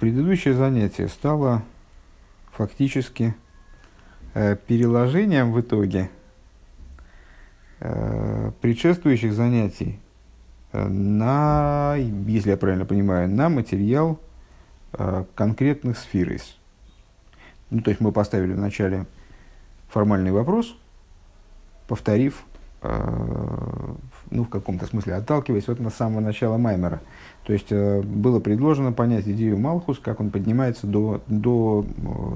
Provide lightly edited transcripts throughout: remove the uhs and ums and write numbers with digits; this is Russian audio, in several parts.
Предыдущее занятие стало фактически переложением в итоге предшествующих занятий на, если я правильно понимаю, на материал конкретных сфер. Ну, то есть мы поставили вначале формальный вопрос, повторив, ну, в каком-то смысле отталкиваясь от самого начала Маймера. То есть было предложено понять идею Малхус, как он поднимается до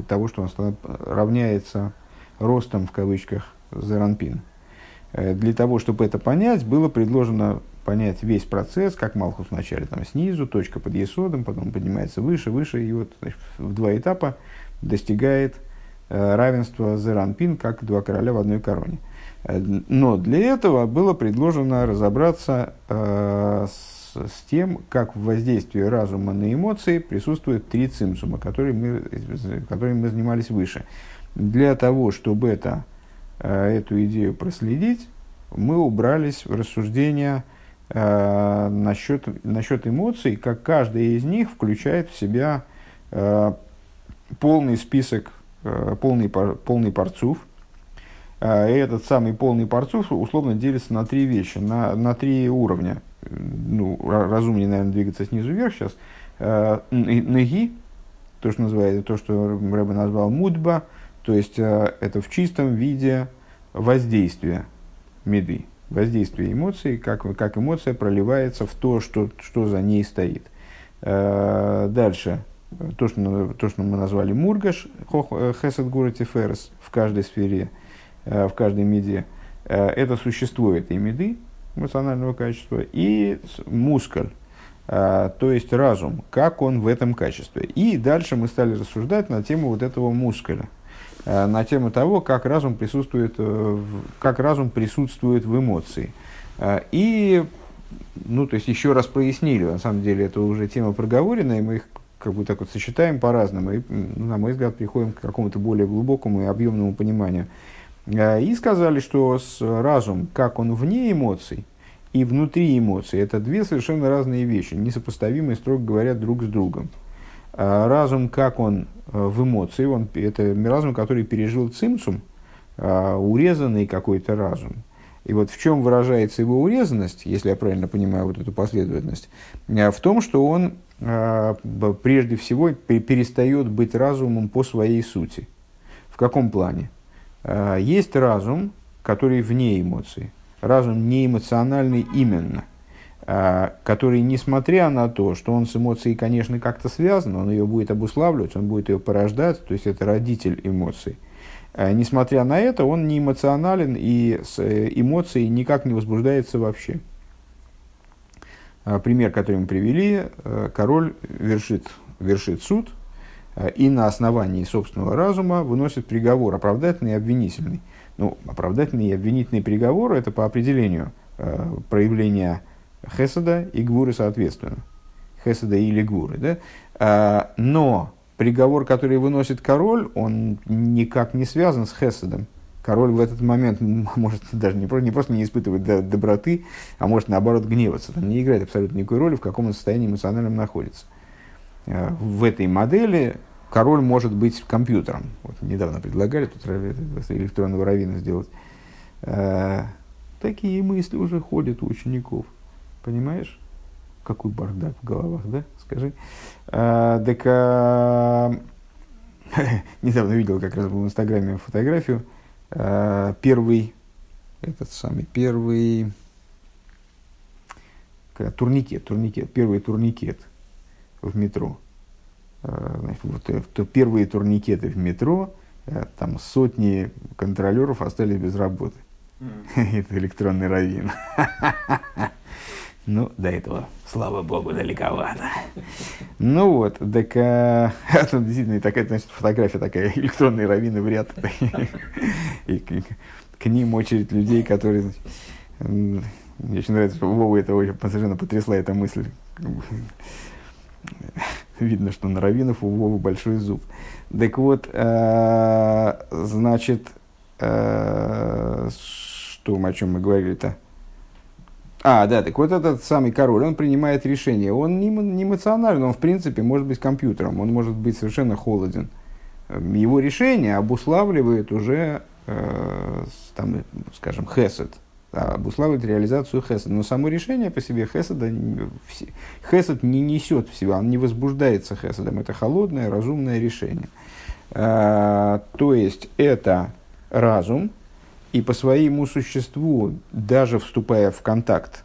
того, что он равняется ростом, в кавычках, Зеранпин. Для того, чтобы это понять, было предложено понять весь процесс, как Малхус вначале там снизу, точка под Есодом, потом поднимается выше, выше, и вот, значит, в два этапа достигает равенства Зеранпин, как два короля в одной короне. Но для этого было предложено разобраться с тем, как в воздействии разума на эмоции присутствуют три цимсума, которыми мы занимались выше. Для того, чтобы эту идею проследить, мы убрались в рассуждения насчет эмоций, как каждая из них включает в себя полный список, полный парцуф. И этот самый полный парцуф условно делится на три вещи, на три уровня. Ну, разумнее, наверное, двигаться снизу вверх сейчас. Неги, то, что Рэбе назвал мудба, то есть это в чистом виде воздействие меды, воздействие эмоций, как эмоция проливается в то, что за ней стоит. Дальше, то, что мы назвали мургаш, хесед гура тиферес, в каждой сфере, в каждой меде, это существо этой меды эмоционального качества, и мускаль, то есть разум, как он в этом качестве. И дальше мы стали рассуждать на тему вот этого мускаля, на тему того, как разум присутствует в эмоции. И, ну, то есть, еще раз прояснили, на самом деле, это уже тема проговоренная, мы их как бы так вот сочетаем по-разному, и, на мой взгляд, приходим к какому-то более глубокому и объемному пониманию. И сказали, что разум, как он вне эмоций и внутри эмоций, это две совершенно разные вещи, несопоставимые, строго говоря, друг с другом. Разум, как он в эмоции, это разум, который пережил цимцум, урезанный какой-то разум. И вот в чем выражается его урезанность, если я правильно понимаю вот эту последовательность, в том, что он прежде всего перестает быть разумом по своей сути. В каком плане? Есть разум, который вне эмоций, разум неэмоциональный именно, который, несмотря на то, что он с эмоцией, конечно, как-то связан, он ее будет обуславливать, он будет ее порождать, то есть это родитель эмоций. Несмотря на это, он не эмоционален, и с эмоцией никак не возбуждается вообще. Пример, который мы привели, король вершит суд, и на основании собственного разума выносит приговор оправдательный и обвинительный. Ну, оправдательный и обвинительный приговор – это по определению проявление хеседа и гвуры соответственно. Хеседа или гвуры. Да? Но приговор, который выносит король, он никак не связан с хеседом. Король в этот момент может даже не просто не испытывать доброты, а может наоборот гневаться. Там не играет абсолютно никакой роли, в каком он состоянии эмоциональном находится. В этой модели король может быть компьютером. Вот недавно предлагали тут электронного раввина сделать. Такие мысли уже ходят у учеников. Понимаешь? Какой бардак в головах, да? Скажи. Недавно видел, как раз был в Инстаграме фотографию. Первый турникет. В метро. Значит, вот первые турникеты в метро, там сотни контролеров остались без работы. Это электронный раввин. Ну, до этого, слава богу, далековато. Ну вот, так это действительно такая, значит, фотография такая, электронные раввины в ряд. И к ним очередь людей, которые... Мне очень нравится, что Вову это совершенно потрясла эта мысль. Видно, что на раввинов у Вовы большой зуб. Так вот, значит, о чем мы говорили-то? А, да, так вот этот самый король, он принимает решение. Он не эмоционален, он в принципе может быть компьютером, он может быть совершенно холоден. Его решение обуславливает уже, там, скажем, хесед, обуславливает реализацию хесед. Но само решение по себе хеседа, хесед не несет в себя, он не возбуждается хеседом. Это холодное, разумное решение. То есть это разум. И по своему существу, даже вступая в контакт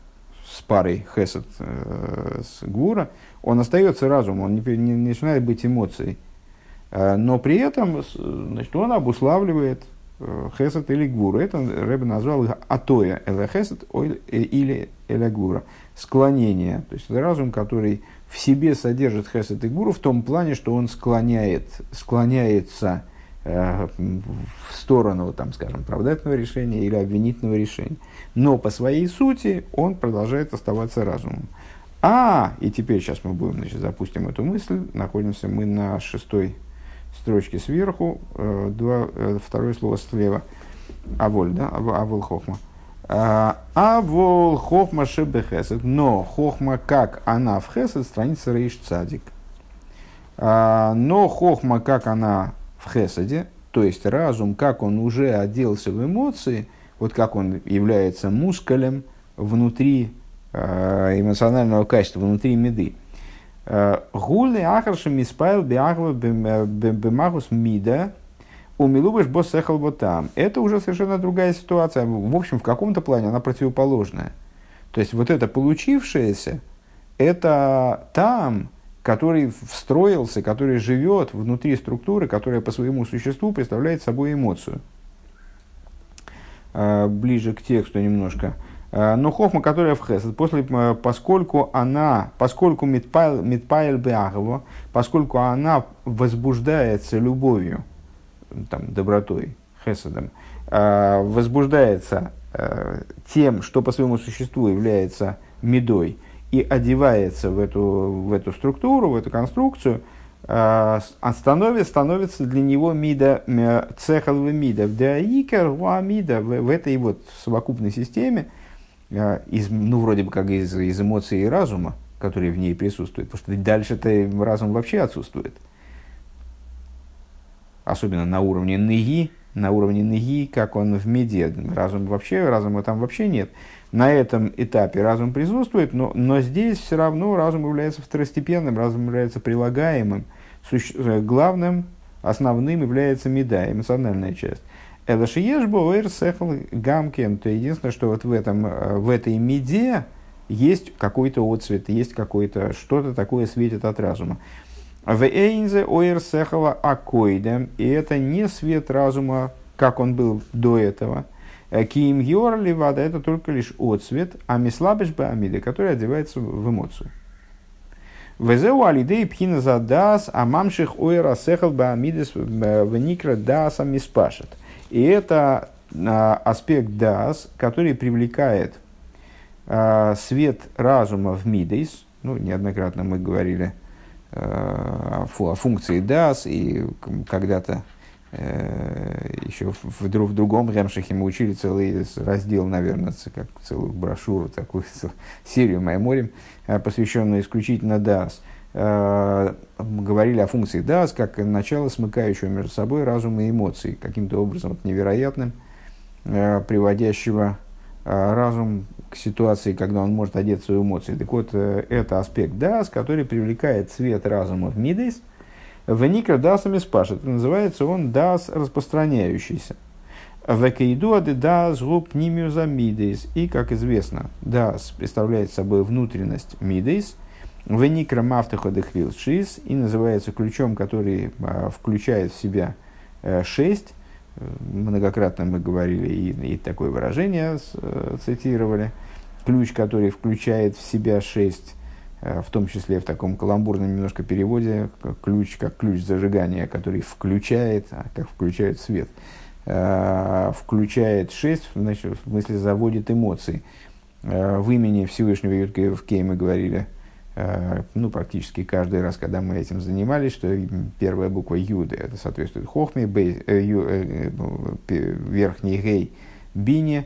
с парой хесед с гвура, он остается разумом, он не начинает быть эмоцией. Но при этом, значит, он обуславливает хесед или гвура. Это Ребе назвал их атоя эле хесед или эле гвура. Склонение. То есть это разум, который в себе содержит хесед и гвуру в том плане, что он склоняется в сторону, там, скажем, оправдательного решения или обвинительного решения. Но по своей сути он продолжает оставаться разумом. И теперь сейчас мы будем, значит, запустим эту мысль. Находимся мы на 6-й строчке сверху, второе слово слева. Аволь, да? Авол хохма. Авол хохма шебехесед. Но хохма, как она в хесед, страница рейш цадик. Но хохма, как она в хесаде, то есть разум, как он уже оделся в эмоции, вот как он является мускулем внутри эмоционального качества, внутри меды. Гулы ахарши миспайл биахва бимагус мида умилубаш босехал ботам. Это уже совершенно другая ситуация. В общем, в каком-то плане она противоположная. То есть вот это получившееся, это там, который встроился, который живет внутри структуры, которая по своему существу представляет собой эмоцию. Ближе к тексту немножко. Но хохма, которая в хесед, поскольку митпайл беагово, поскольку она возбуждается любовью, там, добротой, хеседом, возбуждается тем, что по своему существу является медой, и одевается в эту структуру, в эту конструкцию, становится для него мида, цехалва мида, в этой вот совокупной системе, вроде бы как из эмоций и разума, которые в ней присутствуют, потому что дальше-то разум вообще отсутствует. Особенно на уровне неги, как он в меде, разума там вообще нет. На этом этапе разум присутствует, но здесь все равно разум является второстепенным, разум является прилагаемым. Главным, основным является меда, эмоциональная часть. Это единственное, что вот в этой меде есть какой-то отцвет, есть какое-то что-то такое светит от разума. И это не свет разума, как он был до этого. Киим Геор Левада – это только лишь отцвет, а Мислабеш Баамида, который одевается в эмоцию. Везеу Алидей Пхина Задас, а Мамших Ойра Сехал Баамидес Веникра Даса Миспашет. И это аспект Даас, который привлекает свет разума в Мидейс. Ну, неоднократно мы говорили о функции Даас, и когда-то еще в другом Ремшахе мы учили целый раздел, наверное, как целую брошюру, такую серию майморим, посвященную исключительно Даас. Говорили о функции Даас как начало, смыкающего между собой разум и эмоции, каким-то образом вот, невероятным, приводящего разум к ситуации, когда он может одеться в эмоции. Так вот, это аспект Даас, который привлекает цвет разума в Мидейс. Веникра дасом и спашет. Называется он дас распространяющийся. Векейдуады дас губ нимиуза мидейс. И, как известно, дас представляет собой внутренность мидейс. Веникра мафтаходехвил шиз. И называется ключом, который включает в себя 6. Многократно мы говорили и такое выражение цитировали. Ключ, который включает в себя 6. В том числе в таком каламбурном немножко переводе, ключ как ключ зажигания, который включает, как включает свет, включает 6, значит, в смысле заводит эмоции. В имени Всевышнего Йуд-Кей мы говорили, ну, практически каждый раз, когда мы этим занимались, что первая буква Юд, это соответствует Хохме, верхний Гей, Бине,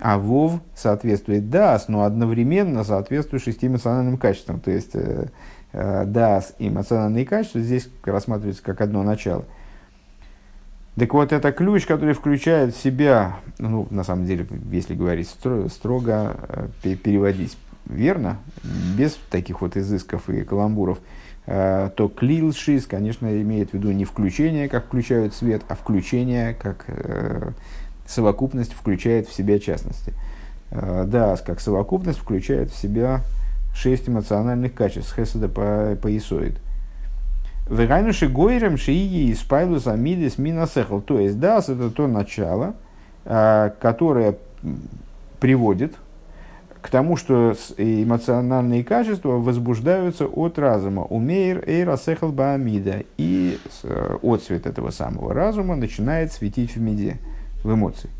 А вов соответствует даас, но одновременно соответствует шести эмоциональным качествам. То есть даас и эмоциональные качества здесь рассматриваются как одно начало. Так вот, это ключ, который включает в себя, ну, на самом деле, если говорить строго, переводить верно, без таких вот изысков и каламбуров, то клилшис, конечно, имеет в виду не включение, как включают свет, а включение, как совокупность включает в себя частности. Даас, как совокупность, включает в себя шесть эмоциональных качеств хеседа по исоид. Вегайнуши гойрем шии испайлус амидис минасехл. То есть даас – это то начало, которое приводит к тому, что эмоциональные качества возбуждаются от разума. Умейр эйра сехл баамида. И отцвет этого самого разума начинает светить в миде, в эмоции.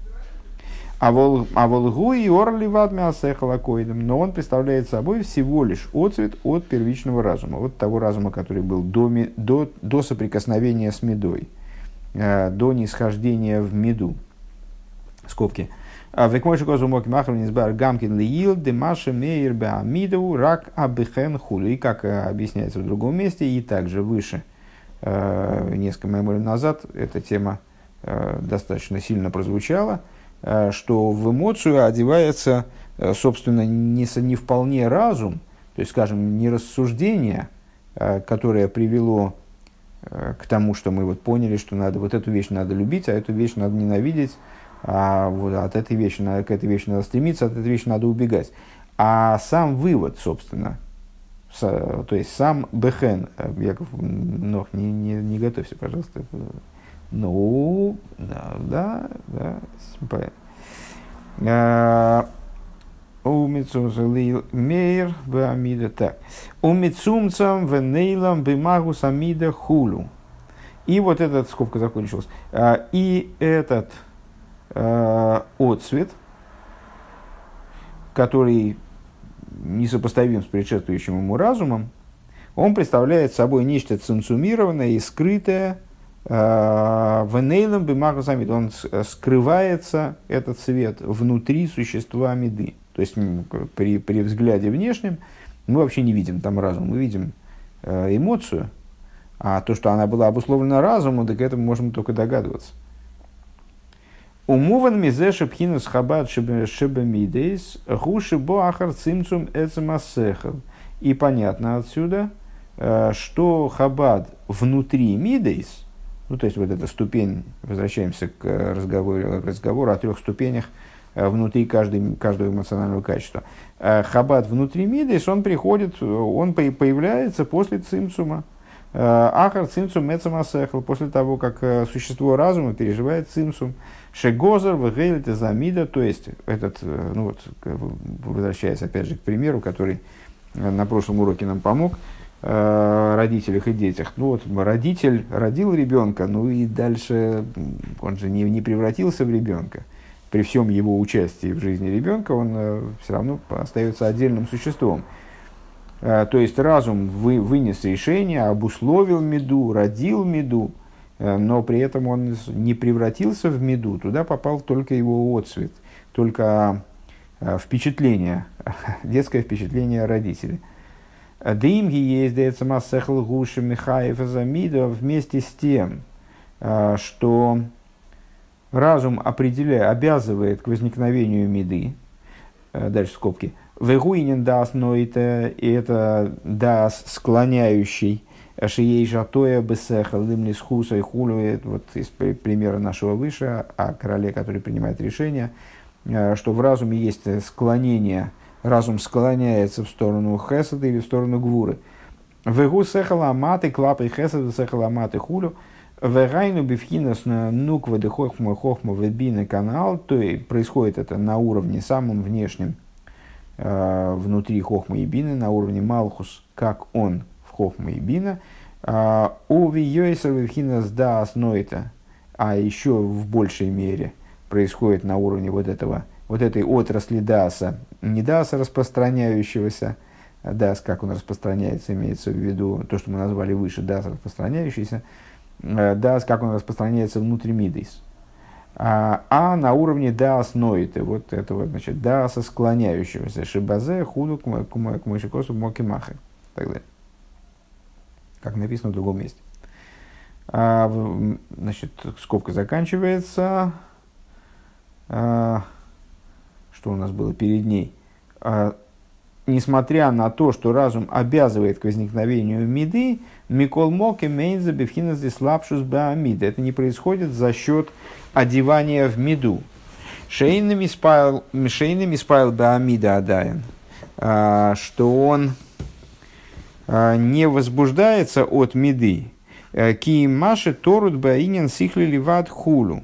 А волгу и орли ватмиасехл акоидом. Но он представляет собой всего лишь отцвет от первичного разума. Вот того разума, который был до соприкосновения с медой, до нисхождения в меду. Скобки. И как объясняется в другом месте, и также выше, несколько меморий назад, эта тема достаточно сильно прозвучала, что в эмоцию одевается, собственно, не вполне разум, то есть, скажем, не рассуждение, которое привело к тому, что мы вот поняли, что надо, вот эту вещь надо любить, а эту вещь надо ненавидеть, а вот от этой вещи, к этой вещи надо стремиться, от этой вещи надо убегать. А сам вывод, собственно, то есть сам бехен, Яков, ног, не готовься, пожалуйста. Ну, да. Умицумцам мейр бамида так. Умицумцам венейлам бимагус амида хулу. И вот этот, скобка закончилась. И этот отцвет, который несопоставим с предшествующим ему разумом, он представляет собой нечто цинцумированное и скрытое венейлом бимаху самид. Он скрывается, этот свет, внутри существа меды. То есть при взгляде внешнем мы вообще не видим там разум, мы видим эмоцию, а то, что она была обусловлена разумом, так этому можем только догадываться. Умуван мизэши пхинус хабад шебамидейс гуши боахар цимцум эцемасэхэл. И понятно отсюда, что хабад внутри мидейс, ну то есть вот эта ступень, возвращаемся к разговору о трех ступенях внутри каждого эмоционального качества. Хабад внутри мидейс, он приходит, он появляется после цимцума. Ахар цимцум эцемасэхл, после того, как существо разума переживает цимцум. Шегозер вегейлит из амида, то есть, этот, ну вот, возвращаясь опять же к примеру, который на прошлом уроке нам помог, о родителях и детях. Ну вот, родитель родил ребенка, ну и дальше он же не превратился в ребенка. При всем его участии в жизни ребенка он все равно остается отдельным существом. То есть разум вынес решение, обусловил меду, родил меду, но при этом он не превратился в меду, туда попал только его отцвет, только впечатление, детское впечатление родителей. Дымги ездит масехл гуши Михаев Азамида, вместе с тем, что разум обязывает к возникновению меды, дальше скобки, Вегуинен даас, но это даас, склоняющий, шией жатоя бесехал, дымли с хусой хулюет, вот из примера нашего выше, о короле, который принимает решение, что в разуме есть склонение, разум склоняется в сторону хесада или в сторону гвуры. Вегу сехала маты, клапы хесада сехала маты хулю, вегайну бифхинас нуква де хохма хохма вебина канал, то и происходит это на уровне самым внешнем, внутри хохма и бины, на уровне малхус, как он в хохма и бина, а еще в большей мере происходит на уровне вот этой отрасли дааса, не дааса распространяющегося, даас, как он распространяется, имеется в виду то, что мы назвали выше, даас распространяющийся, даас, как он распространяется внутри мидейс. а на уровне даас ноиты, вот этого, значит, дааса склоняющегося, шибазе, худу, кумашикосу, мокимахе, и так далее, как написано в другом месте. Значит, скобка заканчивается. Что у нас было перед ней? Несмотря на то, что разум обязывает к возникновению миды, микол моки мейнза бифхина здесь лапшус баамида. Это не происходит за счет одевания в миду. Шейными спайл баамида адаин, что он не возбуждается от миды. Киимаши торут баинин сихли ливат хулу.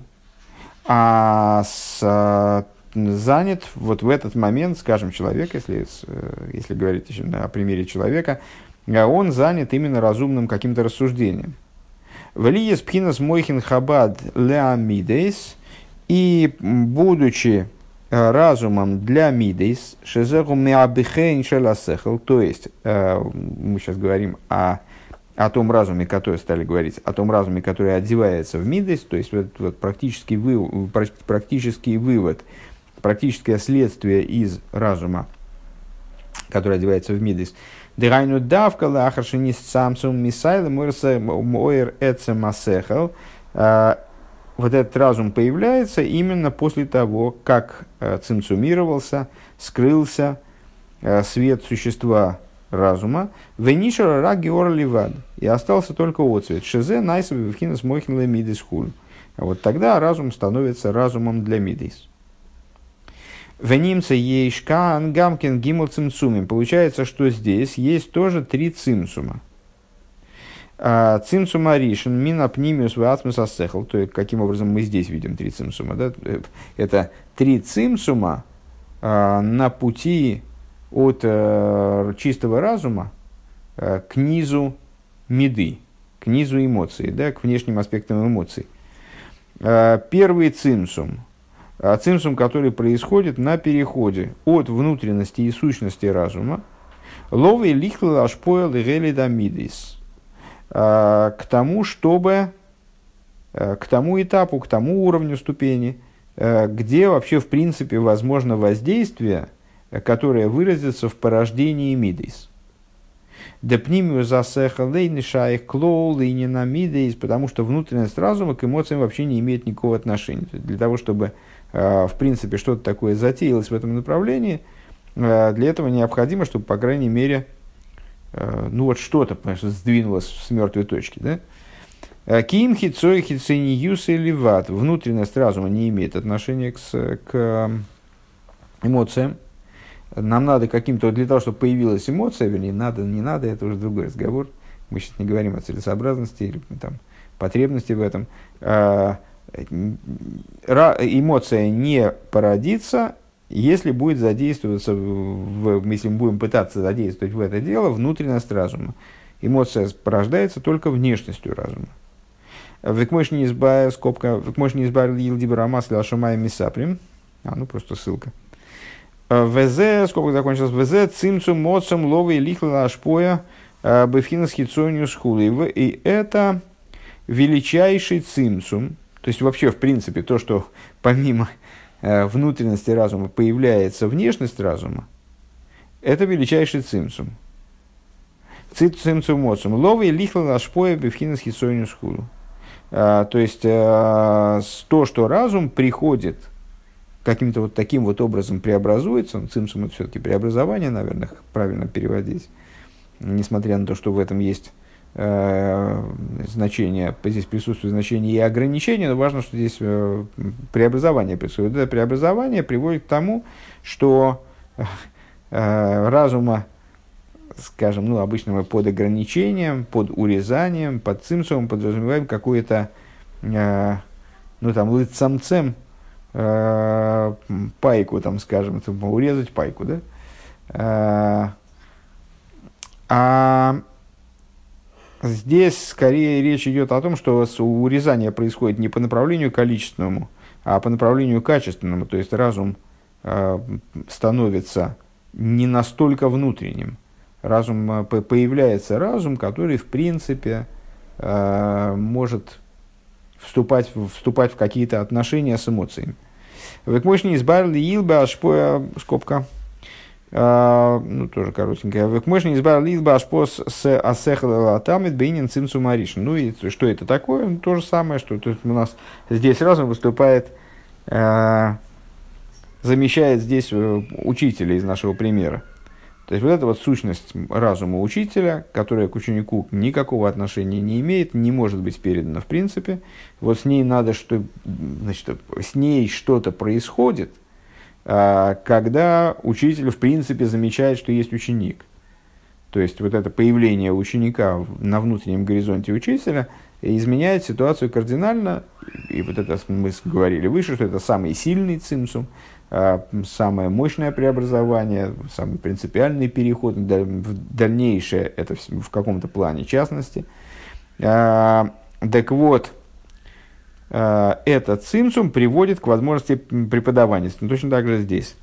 А занят вот в этот момент, скажем, человек, если говорить о примере человека, он занят именно разумным каким-то рассуждением. Влиес пхинас мойхин хабад леамидейс, и будучи разумом для мидейс, шезеху меабихэ иншеласехл, то есть мы сейчас говорим о том разуме, который стали говорить, о том разуме, который одевается в мидейс, то есть вот практический вывод, практическое следствие из разума, который одевается в мидейс. Дегайну давкала ахаршинис самсум мисайла мойр эцемасехал. Вот этот разум появляется именно после того, как цинцумировался, скрылся свет существа разума. Венишера раги орливад. И остался только отцвет. Шезе найсаб вихинас мойхин ле мидис хуль. Вот тогда разум становится разумом для мидис. Венимца ейшка ангамкин гимл цимцумим. Получается, что здесь есть тоже три цимцума. Цимцума ришен минапнимиус ватмус асехл. То есть, каким образом мы здесь видим три цимцума? Да? Это три цимцума на пути от чистого разума к низу миды, к низу эмоций, да, к внешним аспектам эмоций. Первый цимсум. Цимсум, который происходит на переходе от внутренности и сущности разума. Ловый лихла ашпоэл и гелидамидис. К тому этапу, к тому уровню ступени, где вообще в принципе возможно воздействие, которая выразится в порождении мидейс. Депнимию засехалейни шаих клоул и не на мидейс, потому что внутренность разума к эмоциям вообще не имеет никакого отношения. Для того, чтобы в принципе что-то такое затеялось в этом направлении, для этого необходимо, чтобы, по крайней мере, ну вот что-то, потому что сдвинулось с мертвой точки, да? Кимхи цойхи циньюс и леват. Внутренность разума не имеет отношения к эмоциям. Нам надо каким-то, для того, чтобы появилась эмоция, вернее, надо, не надо, это уже другой разговор. Мы сейчас не говорим о целесообразности или там, потребности в этом. Эмоция не породится, если будет задействоваться, если мы будем пытаться задействовать в это дело внутренность разума. Эмоция порождается только внешностью разума. Векмойш не избавил, скобка, векмойш не избавил Елдибарамас Лашумай Мисаприм. Ну, просто ссылка. ВЗ, сколько закончилось, ВЗ, цимцум, моцум, ловый, лихла, ашпоя, бифхинас хитсониус хулы. И это величайший цимцум, то есть вообще, в принципе, то, что помимо внутренности разума появляется внешность разума, это величайший цимцум. Цимцум, моцум, ловый, лихла, ашпоя, бифхинас хитсониус хулы. То есть, то, что разум приходит каким-то вот таким вот образом преобразуется, цимсум это все-таки преобразование, наверное, правильно переводить, несмотря на то, что в этом есть значение, здесь присутствует значение и ограничение, но важно, что здесь преобразование присутствует. Это преобразование приводит к тому, что разума, скажем, ну, обычно мы под ограничением, под урезанием, под цимсумом подразумеваем какое-то, ну, там, лыцамцем, пайку, там, скажем, урезать пайку, да? А здесь скорее речь идет о том, что урезание происходит не по направлению количественному, а по направлению качественному. То есть разум становится не настолько внутренним. Появляется разум, который в принципе может вступать в какие-то отношения с эмоциями. Векмойшни избавили илба ашпоя, скобка, ну тоже коротенькая. Векмойшни избавили илба ашпос с асехла тамит бейнин цимцу маришн. Ну и что это такое? Ну, то же самое, что у нас здесь разум выступает, замещает здесь учителя из нашего примера. То есть вот эта вот сущность разума учителя, которая к ученику никакого отношения не имеет, не может быть передана в принципе. Вот с ней надо, что, значит, с ней что-то происходит, когда учитель в принципе замечает, что есть ученик. То есть вот это появление ученика на внутреннем горизонте учителя изменяет ситуацию кардинально. И вот это мы говорили выше, что это самый сильный цимцум, самое мощное преобразование, самый принципиальный переход в дальнейшее, это в каком-то плане частности. Так вот, этот цимцум приводит к возможности преподавания. Точно так же здесь.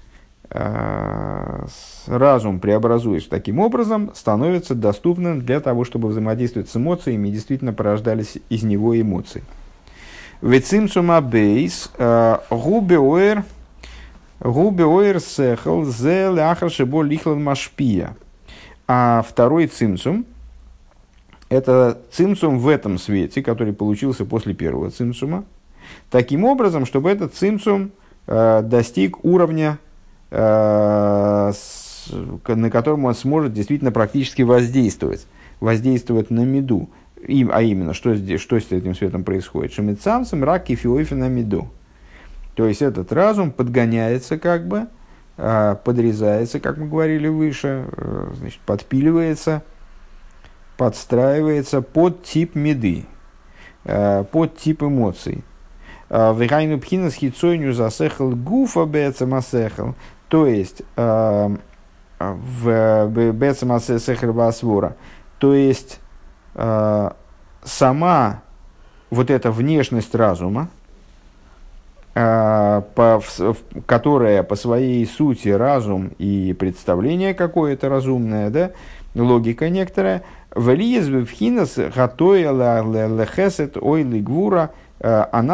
Разум, преобразуясь таким образом, становится доступным для того, чтобы взаимодействовать с эмоциями, и действительно порождались из него эмоции. Вецимцума бейс губеуэр сэхл зэ ляхар шибо лихлан машпия. А второй цимцум – это цимцум в этом свете, который получился после первого цимцума, таким образом, чтобы этот цимцум достиг уровня, на котором он сможет действительно практически воздействовать на меду. И, а именно, что с этим светом происходит? Шамицамсом, рак и фиофи на меду. То есть этот разум подгоняется, как бы, подрезается, как мы говорили выше, значит, подпиливается, подстраивается под тип меды, под тип эмоций. Вихайну пхинас хитсойню засехал гуфа бецамасехал. То есть в бецамасехал, то есть сама вот эта внешность разума, которая по своей сути разум и представление какое-то разумное, да, логика некоторая, она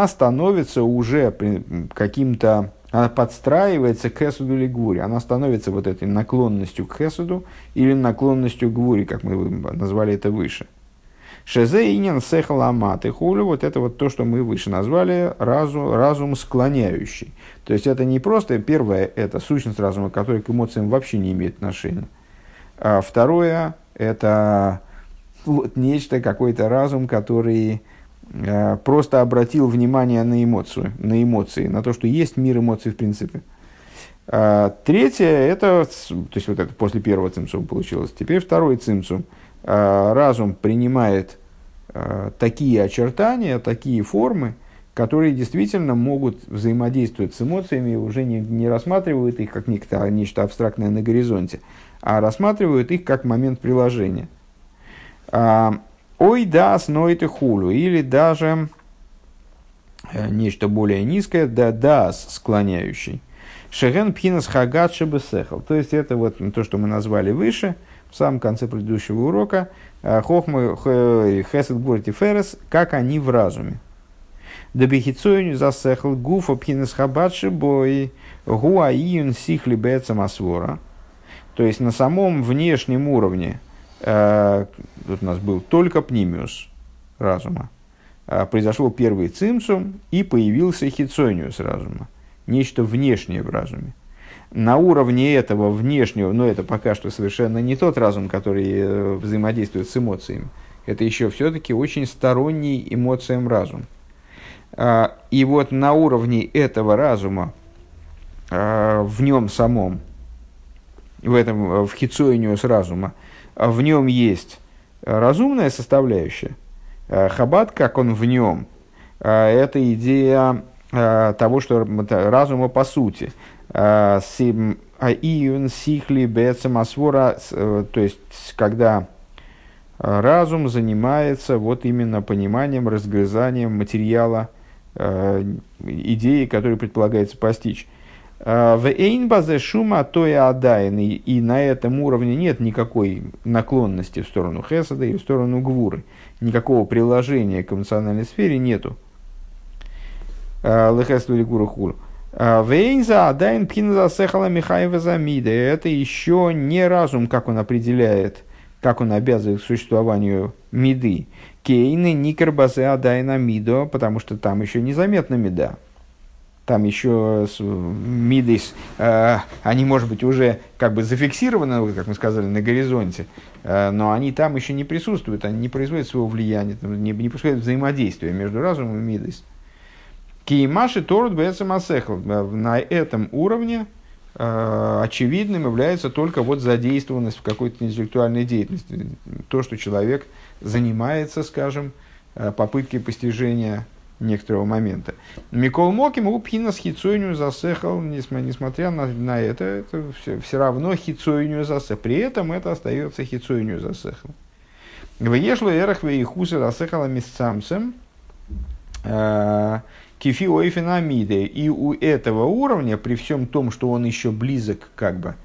становится уже каким-то, она подстраивается к хесуду или гвури, она становится вот этой наклонностью к хесуду или наклонностью к гвури, как мы назвали это выше. Шезе инин сехал амат и хулю, вот это вот то, что мы выше назвали разум склоняющий. То есть это не просто первое, это сущность разума, которая к эмоциям вообще не имеет отношения. А второе, это вот нечто, какой-то разум, который просто обратил внимание на эмоции, на то, что есть мир эмоций в принципе. Третье, это, то есть вот это после первого цимцума получилось, теперь второй цимцум. Разум принимает такие очертания, такие формы, которые действительно могут взаимодействовать с эмоциями, уже не рассматривают их как нечто абстрактное на горизонте, а рассматривают их как момент приложения. Ой дас ноит и хулю, или даже нечто более низкое, да дас склоняющий. Шеген пхинас хагат шебесехал. То есть это вот то, что мы назвали выше, в самом конце предыдущего урока, хохма хесед гвура тиферес, как они в разуме. Дабихицуюню засехл гуфа пхинес хабадши бой гуаиюн сихли бецам асвора. То есть на самом внешнем уровне, тут у нас был только пнимиус разума, произошел первый цимцум и появился хицониус разума, нечто внешнее в разуме. На уровне этого внешнего, но это пока что совершенно не тот разум, который взаимодействует с эмоциями. Это еще все-таки очень сторонний эмоциям разум. И вот на уровне этого разума, в нем самом, в хицониус разума, в нем есть разумная составляющая. Хаббат, как он в нем, это идея того, что разума по сути. Аиюн сихли бецамасвора, то есть когда разум занимается вот именно пониманием, разгрызанием материала идеи, которую предполагается постичь. В эйнбазе шума то и адайн, и на этом уровне нет никакой наклонности в сторону хесада и в сторону гвуры, никакого приложения к эмоциональной сфере нету Лехеслу лигуру хуль. Вейнза адайн пхинза сехала михаева замида. Это еще не разум, как он определяет, как он обязывает к существованию миды. Кейны никербазе адайна мидо, потому что там еще незаметна мида. Там еще миды, они, может быть, уже как бы зафиксированы, как мы сказали, на горизонте, но они там еще не присутствуют, они не производят своего влияния, не происходит взаимодействия между разумом и мидой. Киимаши торут бэцэм асехл. На этом уровне очевидным является только вот задействованность в какой-то интеллектуальной деятельности. То, что человек занимается, скажем, попыткой постижения некоторого момента. Микол Моким у пхина с хицойню засехал, несмотря на это все равно хицойню засехал. При этом это остается хицойню засехал. Веешло эрах веихуса засехала мисцамцем кефи ойфенамиды. И у этого уровня, при всем том, что он еще близок как бы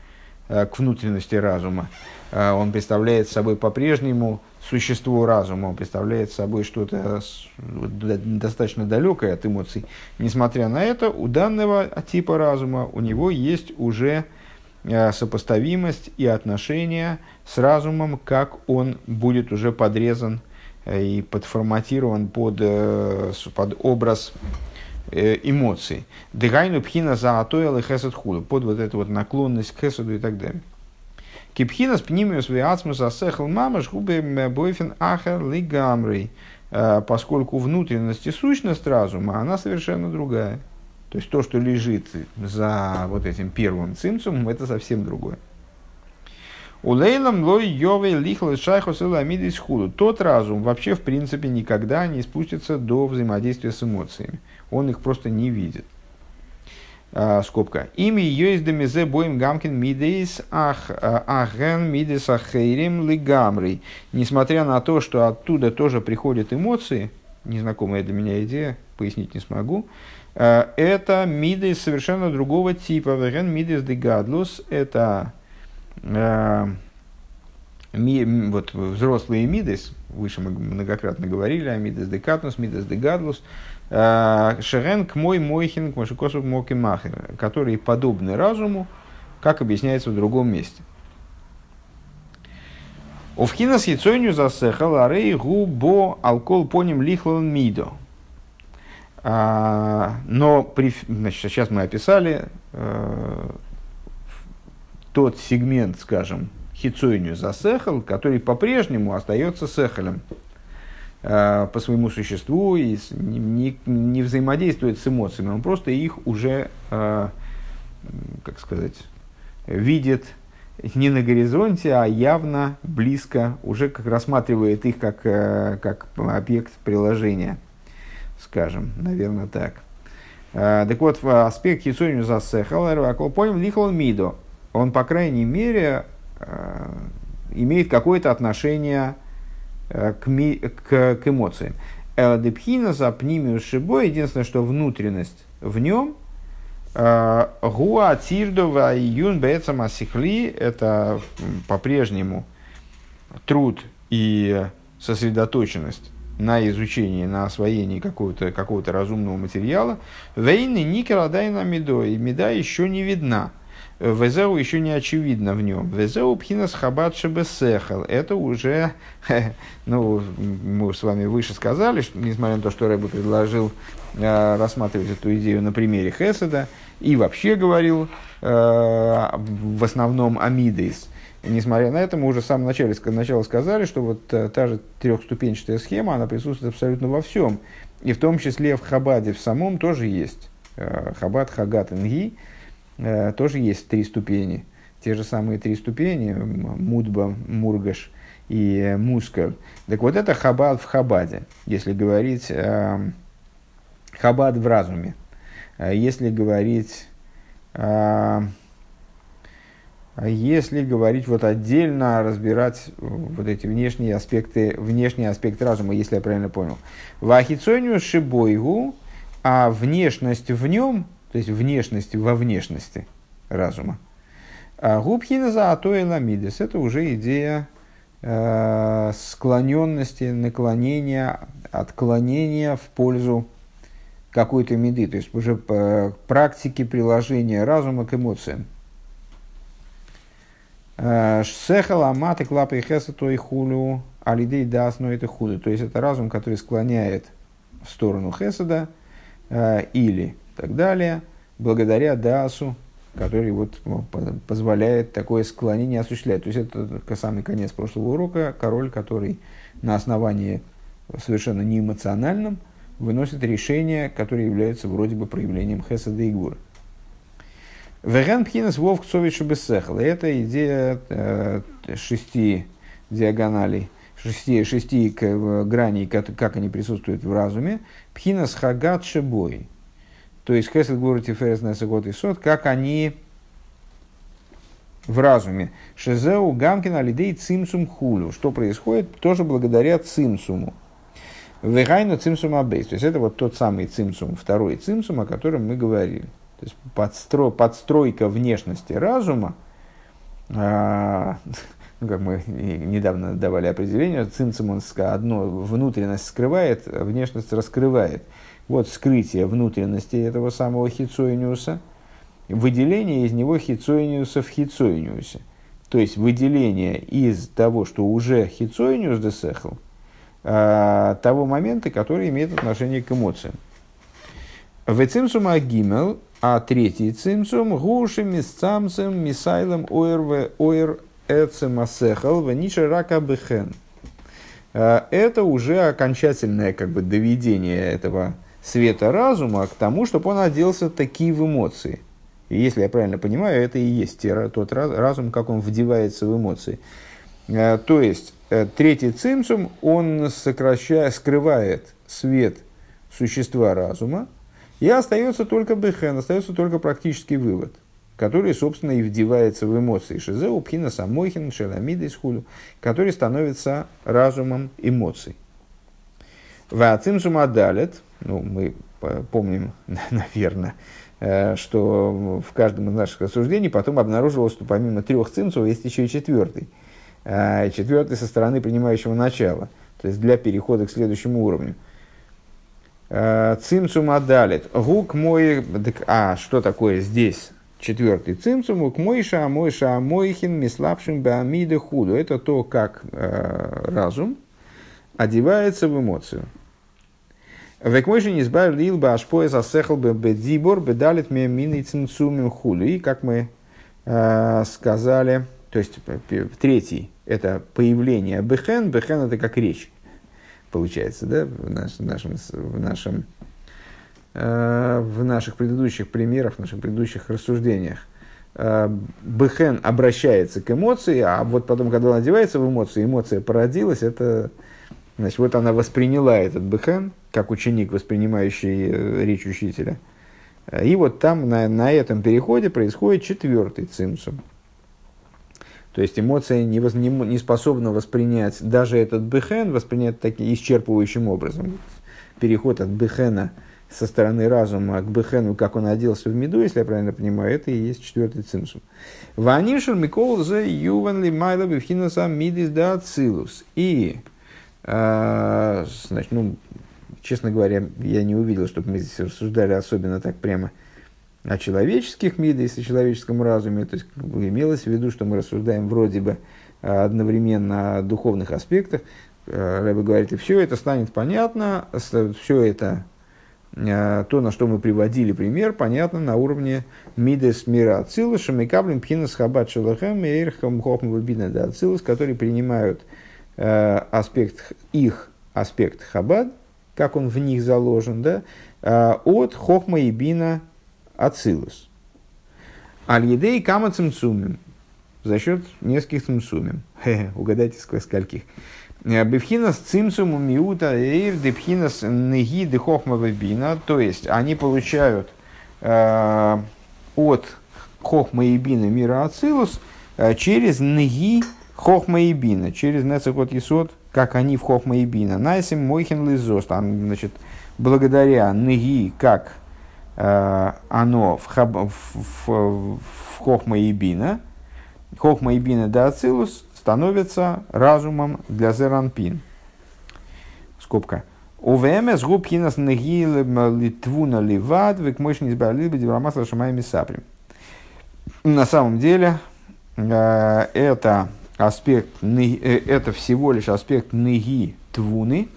к внутренности разума, он представляет собой по-прежнему существо разума, он представляет собой что-то достаточно далекое от эмоций. Несмотря на это, у данного типа разума у него есть уже сопоставимость и отношения с разумом, как он будет уже подрезан и подформатирован под образ эмоций. Дыгайну пхина заатоял и хесед худу. Под вот эту вот наклонность к хеседу и так далее. Кипхина спнимиус виацмус асехл мамаш губе бойфен ахер лигамрей. Поскольку внутренность и сущность разума, она совершенно другая. То есть то, что лежит за вот этим первым цимцумом, это совсем другое. Улейлам лой йовей лихлы шайхус и ламидис худу. Тот разум вообще в принципе никогда не спустится до взаимодействия с эмоциями. Он их просто не видит. Скобка. Ими йоиз демизе боим гамкин мидейс ахен мидейс ахейрим лигамрей. Несмотря на то, что оттуда тоже приходят эмоции, незнакомая для меня идея, пояснить не смогу, это мидейс совершенно другого типа. Ахен мидейс дегадлус. Это вот взрослые мидейс, выше мы многократно говорили о мидейс декатнус, мидейс дегадлус, Шерен к мой мойхин к машикосу мок и махер, которые подобны разуму, как объясняется в другом месте. Овхина с яйцойню засехал, арей губо алкол поним лихлан мидо. Но значит, сейчас мы описали тот сегмент, скажем, хицойню засехал, который по-прежнему остается сехалем по своему существу и не взаимодействует с эмоциями, он просто их уже, как сказать, видит не на горизонте, а явно близко, уже как рассматривает их как объект приложения, скажем, наверное, так. Так вот, в аспект хицуню засехал, рваклопоним лихло мидо, он, по крайней мере, имеет какое-то отношение к эмоциям. Элдепхина запнимиус шибой. Единственное, что внутренность в нем. Гуа тирдова июн бецам асихли. Это по-прежнему труд и сосредоточенность на изучении, на освоении какого-то разумного материала. Вейны никерадайна мидо. И мида еще не видна. Везеу еще не очевидно в нем. Везеу пхинас хабад шебесехал. Это уже, ну, мы с вами выше сказали, что, несмотря на то, что Рэбе предложил рассматривать эту идею на примере Хеседа, и вообще говорил в основном о мидейс. Несмотря на это, мы уже с самого начала сказали, что вот та же трехступенчатая схема, она присутствует абсолютно во всем. И в том числе в Хабаде в самом тоже есть. Хабад, Хагат, Инги. Тоже есть три ступени, те же самые три ступени, Мудба, Мургаш и Мускаль. Так вот это Хабад в Хабаде, если говорить Хабад в разуме, если говорить вот отдельно разбирать вот эти внешние аспекты разума, если я правильно понял. Вахицонию шибойгу, а внешность в нем, то есть внешность во внешности разума. Губхина за атоэ ламидес. Это уже идея склоненности, наклонения, отклонения в пользу какой-то меды, то есть уже практики приложения разума к эмоциям. Шсехала, маты, клапы и хеса, то и хулю, а лидей да основе это хулю. То есть это разум, который склоняет в сторону хеседа или так далее, благодаря даасу, который вот позволяет такое склонение осуществлять. То есть это самый конец прошлого урока, король, который на основании совершенно неэмоциональном выносит решения, которые являются вроде бы проявлением хеседа и гвура. Веган пхинес вовк цовишу бессехла. Это идея шести диагоналей, шести граней, как они присутствуют в разуме. Пхинес хагат шебой. То есть, хесед гвура тиферес несегот и сот, как они в разуме. Шезеу гамкин алидей цимсум хулю. Что происходит? Тоже благодаря цимсуму. Вегайну цимсум абейс. То есть, это вот тот самый цимсум, второй цимсум, о котором мы говорили. То есть подстройка внешности разума, как мы недавно давали определение, цимсуманское, одно внутренность скрывает, внешность раскрывает. Вот скрытие внутренности этого самого хицоиниуса, выделение из него хицоиниуса в хицоиниусе. То есть выделение из того, что уже хицоиниус десехл, того момента, который имеет отношение к эмоциям. В цимсум агимел, а третий цимсум гушим мисцамцем мисайлом оир эцемасехал вниша рака бехен. Это уже окончательное как бы доведение этого света разума к тому, чтобы он оделся такие в эмоции. И если я правильно понимаю, это и есть тот разум, как он вдевается в эмоции. То есть третий цимсум он скрывает свет существа разума. И остается только бэхэн, остается только практический вывод, который, собственно, и вдевается в эмоции. Шизеу, пхина, самойхин, шеламида, исхулю, который становится разумом эмоций. Ва цимсум адалет, ну, мы помним, наверное, что в каждом из наших рассуждений потом обнаружилось, что помимо трех цимсумов есть еще и четвертый. Четвертый со стороны принимающего начала, то есть для перехода к следующему уровню. Цимсум адалит. Гук мой... А, что такое здесь? Четвертый цимсум. Гук мой шаамой шаамойхин мислапшим баамиды худу. Это то, как разум одевается в эмоцию. Век мой же не избавил ил баашпоя засехал бэдзибор бэдалит мэмминой цимсумим худу. И как мы сказали, то есть третий, это появление бэхэн. Бэхэн это как речь. Получается, да, в наших предыдущих примерах, в наших предыдущих рассуждениях. Бэхэн обращается к эмоции, а вот потом, когда он одевается в эмоции, эмоция породилась, это, значит, вот она восприняла этот бэхэн, как ученик, воспринимающий речь учителя. И вот там, на этом переходе происходит четвертый цимсум. То есть эмоция не способна воспринять даже этот бэхэн, воспринять таким исчерпывающим образом. Переход от бэхэна со стороны разума к бэхэну, как он оделся в меду, если я правильно понимаю, это и есть четвертый цимсум. Ванишер микол зе ювен ли майла бифхинаса мидис да ацилус. И, значит, ну, честно говоря, я не увидел, чтобы мы здесь рассуждали особенно так прямо о человеческих мидейс, о человеческом разуме. То есть имелось в виду, что мы рассуждаем вроде бы одновременно о духовных аспектах. Рэбе говорит, и все это станет понятно, все это, то, на что мы приводили пример, понятно на уровне мидейс мира ацилус, шамикаблем пхинас хабат шелахэм и эрхам хохму бина да ацилус, которые принимают аспект хабад, как он в них заложен, да, от хохма и бина ацилус. Аль-едей кама цимцумим. За счет нескольких цимцумим. Угадайте, скольких. Бифхинас цимцуму миута эйр дебхинас неги дехохмава бина. То есть, они получают от хохма и бина мира ацилус через неги хохма и бина. Через нецехот есот, как они в хохма и бина. Найсим мойхен лизос. Там, значит, благодаря неги, как оно в хохма и бина да ацилус становится разумом для зеранпин. Скобка. Увемес губхинас нагилем литвуна ливад, век мощный избавили бы дебрамаса шамаями саприм. На самом деле, это всего лишь аспект ныги твуны,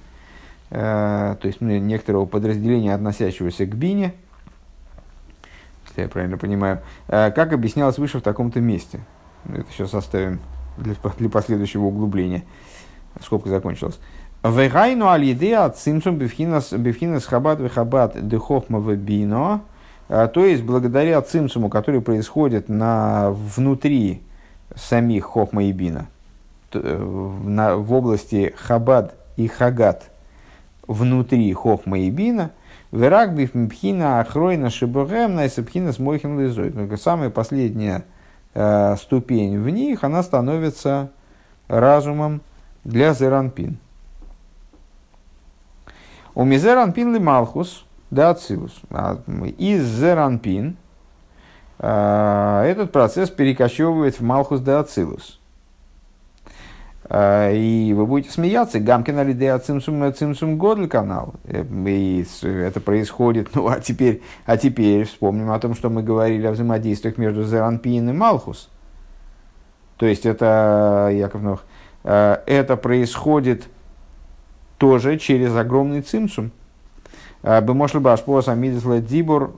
то есть некоторого подразделения, относящегося к бине, если я правильно понимаю, как объяснялось выше в таком-то месте. Это сейчас оставим для последующего углубления. Скобка закончилась. Вегайну алидеа цимцум бифхинас хабат вехабат дехохма вебино. То есть, благодаря цимцуму, который происходит внутри самих хохма и бина, в области хабад и хагат, внутри хохма и бина, верак бифхина ахройна шибугэм найсабхина смойхин лизой. Самая последняя ступень в них, она становится разумом для зеранпин. У мизеранпин ли малхус, да ацилус. Из зеранпин этот процесс перекочевывает в малхус да ацилус. И вы будете смеяться, гамкин алидеа цимсум годль канал. И это происходит, ну а теперь вспомним о том, что мы говорили о взаимодействиях между зеранпин и малхус. То есть это, Яков Нох, это происходит тоже через огромный цимсум. Бемошл башпос амидисла дибур,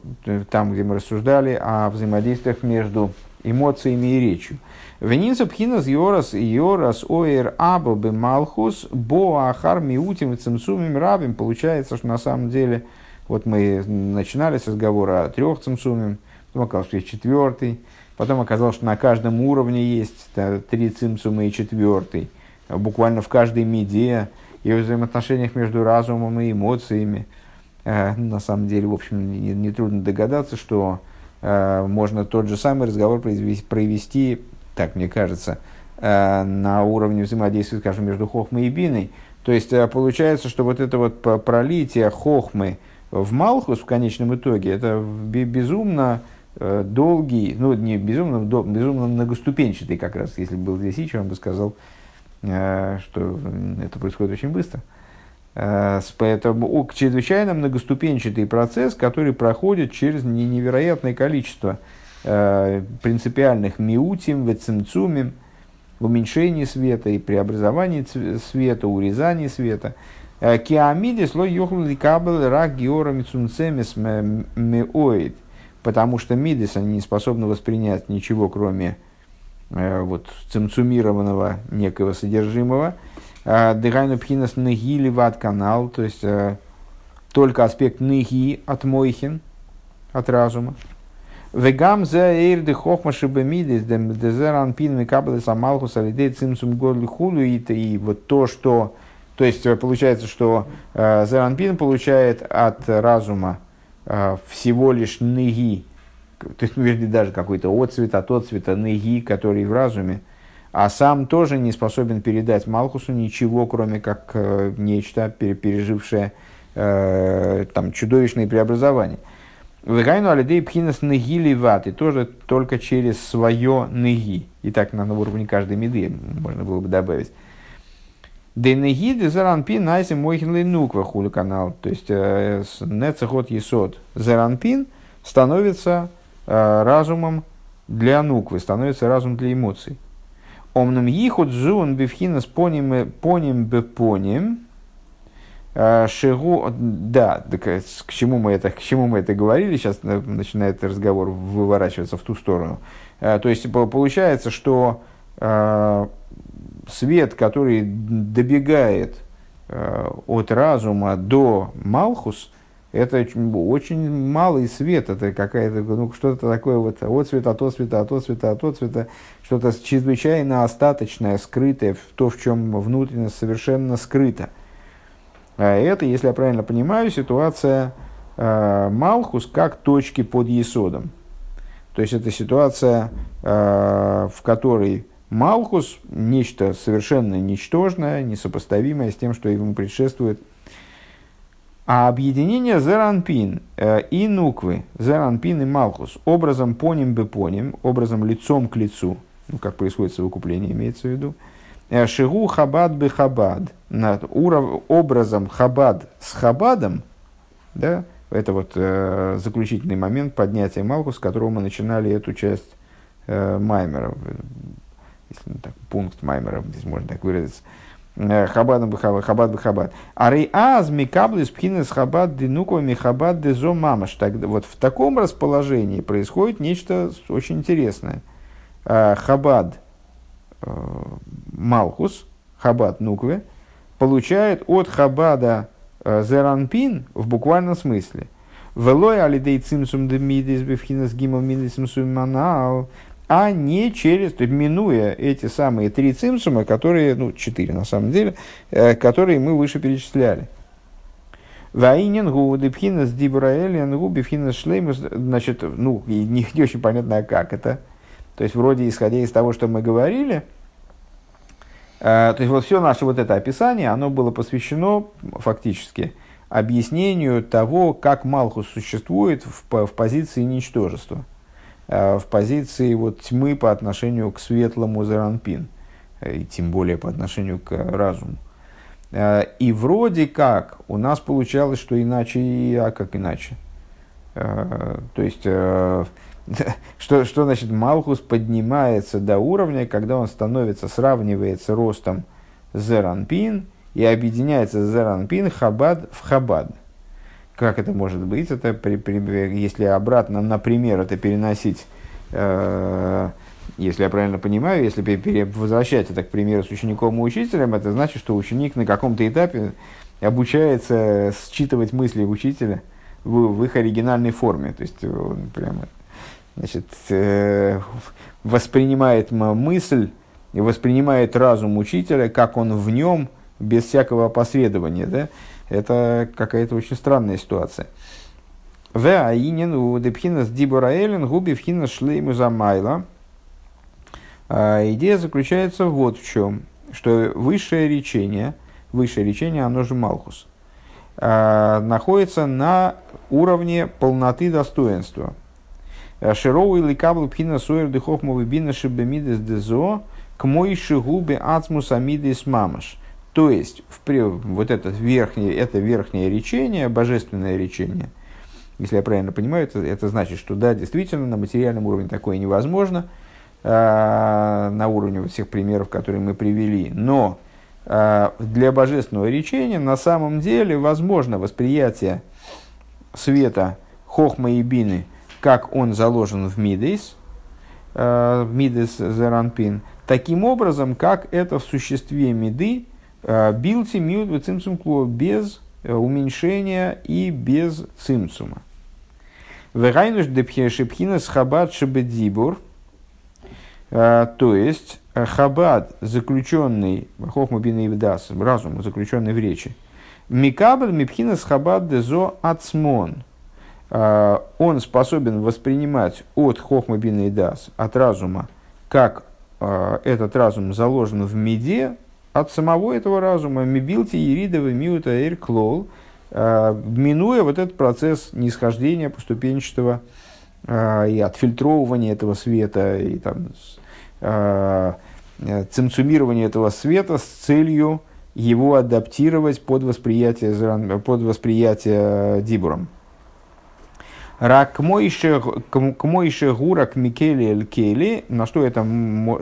там, где мы рассуждали о взаимодействиях между эмоциями и речью. Венинца пхинас йорас йорас оэр або бемалхус бо ахар миутим цимсумим рабим. Получается, что на самом деле, вот мы начинали с разговора о 3 цимсумим, потом оказалось, что есть 4, потом оказалось, что на каждом уровне есть 3 цимсума и 4, буквально в каждой миде. И в взаимоотношениях между разумом и эмоциями. На самом деле, в общем, нетрудно догадаться, что можно тот же самый разговор провести, так мне кажется, на уровне взаимодействия, скажем, между хохмой и биной. То есть, получается, что вот это вот пролитие хохмы в малхус в конечном итоге, это безумно долгий, ну, не безумно, безумно многоступенчатый как раз, если был здесь Ичи, он бы сказал, что это происходит очень быстро. Поэтому чрезвычайно многоступенчатый процесс, который проходит через невероятное количество принципиальных миутим, вецимцумим, уменьшений света и преобразований света, урезаний света. Киамиди слой йохлуди кабель рак геора мицунцемис меоид. Потому что мидис, они не способны воспринять ничего, кроме вот цимцумированного некого содержимого. Дыхайну пхинас ныги ливат канал, то есть только аспект ныги от мойхин, от разума. Вегам за эйр дыхохма шибамидис дезеран пин мекаблес амалхус алидей цимцум годли хулю. И вот то, что... То есть получается, что зеран пин получает от разума всего лишь ныги, то есть, вернее, даже какой-то отцвет от отцвета ныги, который в разуме, а сам тоже не способен передать малхусу ничего, кроме как нечто, пережившее там, чудовищные преобразования. Вегайну алидей пхинас ныги ливат, и тоже только через свое ныги. И так на уровне каждой меды можно было бы добавить. Денеги дезаранпин найсим мойхин лейнуква хули канал. То есть, нецехот есот заранпин становится разумом для нуквы, становится разум для эмоций. Омнам ехут зун бифхинас поним бепоним. Шигу, да, к чему мы это говорили, сейчас начинает разговор выворачиваться в ту сторону. То есть получается, что свет, который добегает от разума до малхус, это очень малый свет, это какая-то, ну, что-то такое вот от отцвета, что-то чрезвычайно остаточное, скрытое, то, в чем внутренне совершенно скрыто. Это, если я правильно понимаю, ситуация малхус как точки под есодом. То есть это ситуация, в которой малхус нечто совершенно ничтожное, несопоставимое с тем, что ему предшествует. А объединение зеранпин и нуквы, зеранпин и малхус, образом поним-бепоним, образом лицом к лицу, ну, как происходит совокупление, имеется в виду, Шигу хабад бы хабад. Над образом хабад с хабадом, да, это вот заключительный момент поднятия Малхуса, с которого мы начинали эту часть Маймера. Если так, пункт Маймера, здесь можно так выразиться. Хабадом бы хабад, хабад бы хабад. Арей аз микаблис пхинес хабад денуко михабад дезо мамаш. Вот в таком расположении происходит нечто очень интересное. Хабад Малхус, Хабад Нукве, получает от Хабада Зеранпин в буквальном смысле. Велой алидей цимсум демидис бифхинес гимал мидисим сумманал, а не через, то есть минуя эти самые три цимсума, которые, ну, четыре на самом деле, которые мы выше перечисляли. Ваинингу дипхинес дибраэлингу бифхинес шлеймус, значит, ну, не очень понятно, как это. То есть, вроде, исходя из того, что мы говорили, то есть, вот все наше вот это описание, оно было посвящено, фактически, объяснению того, как Малхус существует в позиции ничтожества, в позиции вот тьмы по отношению к светлому Зеранпин, и тем более по отношению к разуму. И вроде как у нас получалось, что иначе, и а как иначе. То есть... Что значит Малхус поднимается до уровня, когда он становится, сравнивается ростом Зеранпин и объединяется с Зеранпин Хабад в Хабад. Как это может быть? Это если обратно, например, это переносить, если я правильно понимаю, если возвращать это, к примеру, с учеником и учителем, это значит, что ученик на каком-то этапе обучается считывать мысли учителя в их оригинальной форме. То есть он прямо... Значит, воспринимает мысль и воспринимает разум учителя, как он в нем, без всякого опосредования. Да? Это какая-то очень странная ситуация. Идея заключается вот в чем, что высшее речение, оно же Малхус, находится на уровне полноты достоинства. Широу или каблу пхина суэр дыхов мовибина шибемидес дезо к мойши губе ацмус амидес мамаш. То есть, вот это верхнее речение, божественное речение, если я правильно понимаю, это значит, что да, действительно, на материальном уровне такое невозможно, на уровне вот всех примеров, которые мы привели. Но для божественного речения на самом деле возможно восприятие света хохма и бины, как он заложен в Мидейс, Мидейс Зеранпин, таким образом, как это в существе Миды, билти миуд цимцумкло, без уменьшения и без цимцума. Вегайнуш депхешипхина с хабад шебедибур, то есть хабад, заключенный, хохмабин ивдас, разум, заключенный в речи, микабад мипхина с хабад дезо ацмон, он способен воспринимать от хохма бина и дас, от разума, как этот разум заложен в миде, от самого этого разума, мибилти иридовы миута эр клол, минуя вот этот процесс нисхождения поступенчатого и отфильтровывания этого света, и там, цимцумирования этого света с целью его адаптировать под восприятие дибуром. Рак мойше гурак микели эль кели. На что это,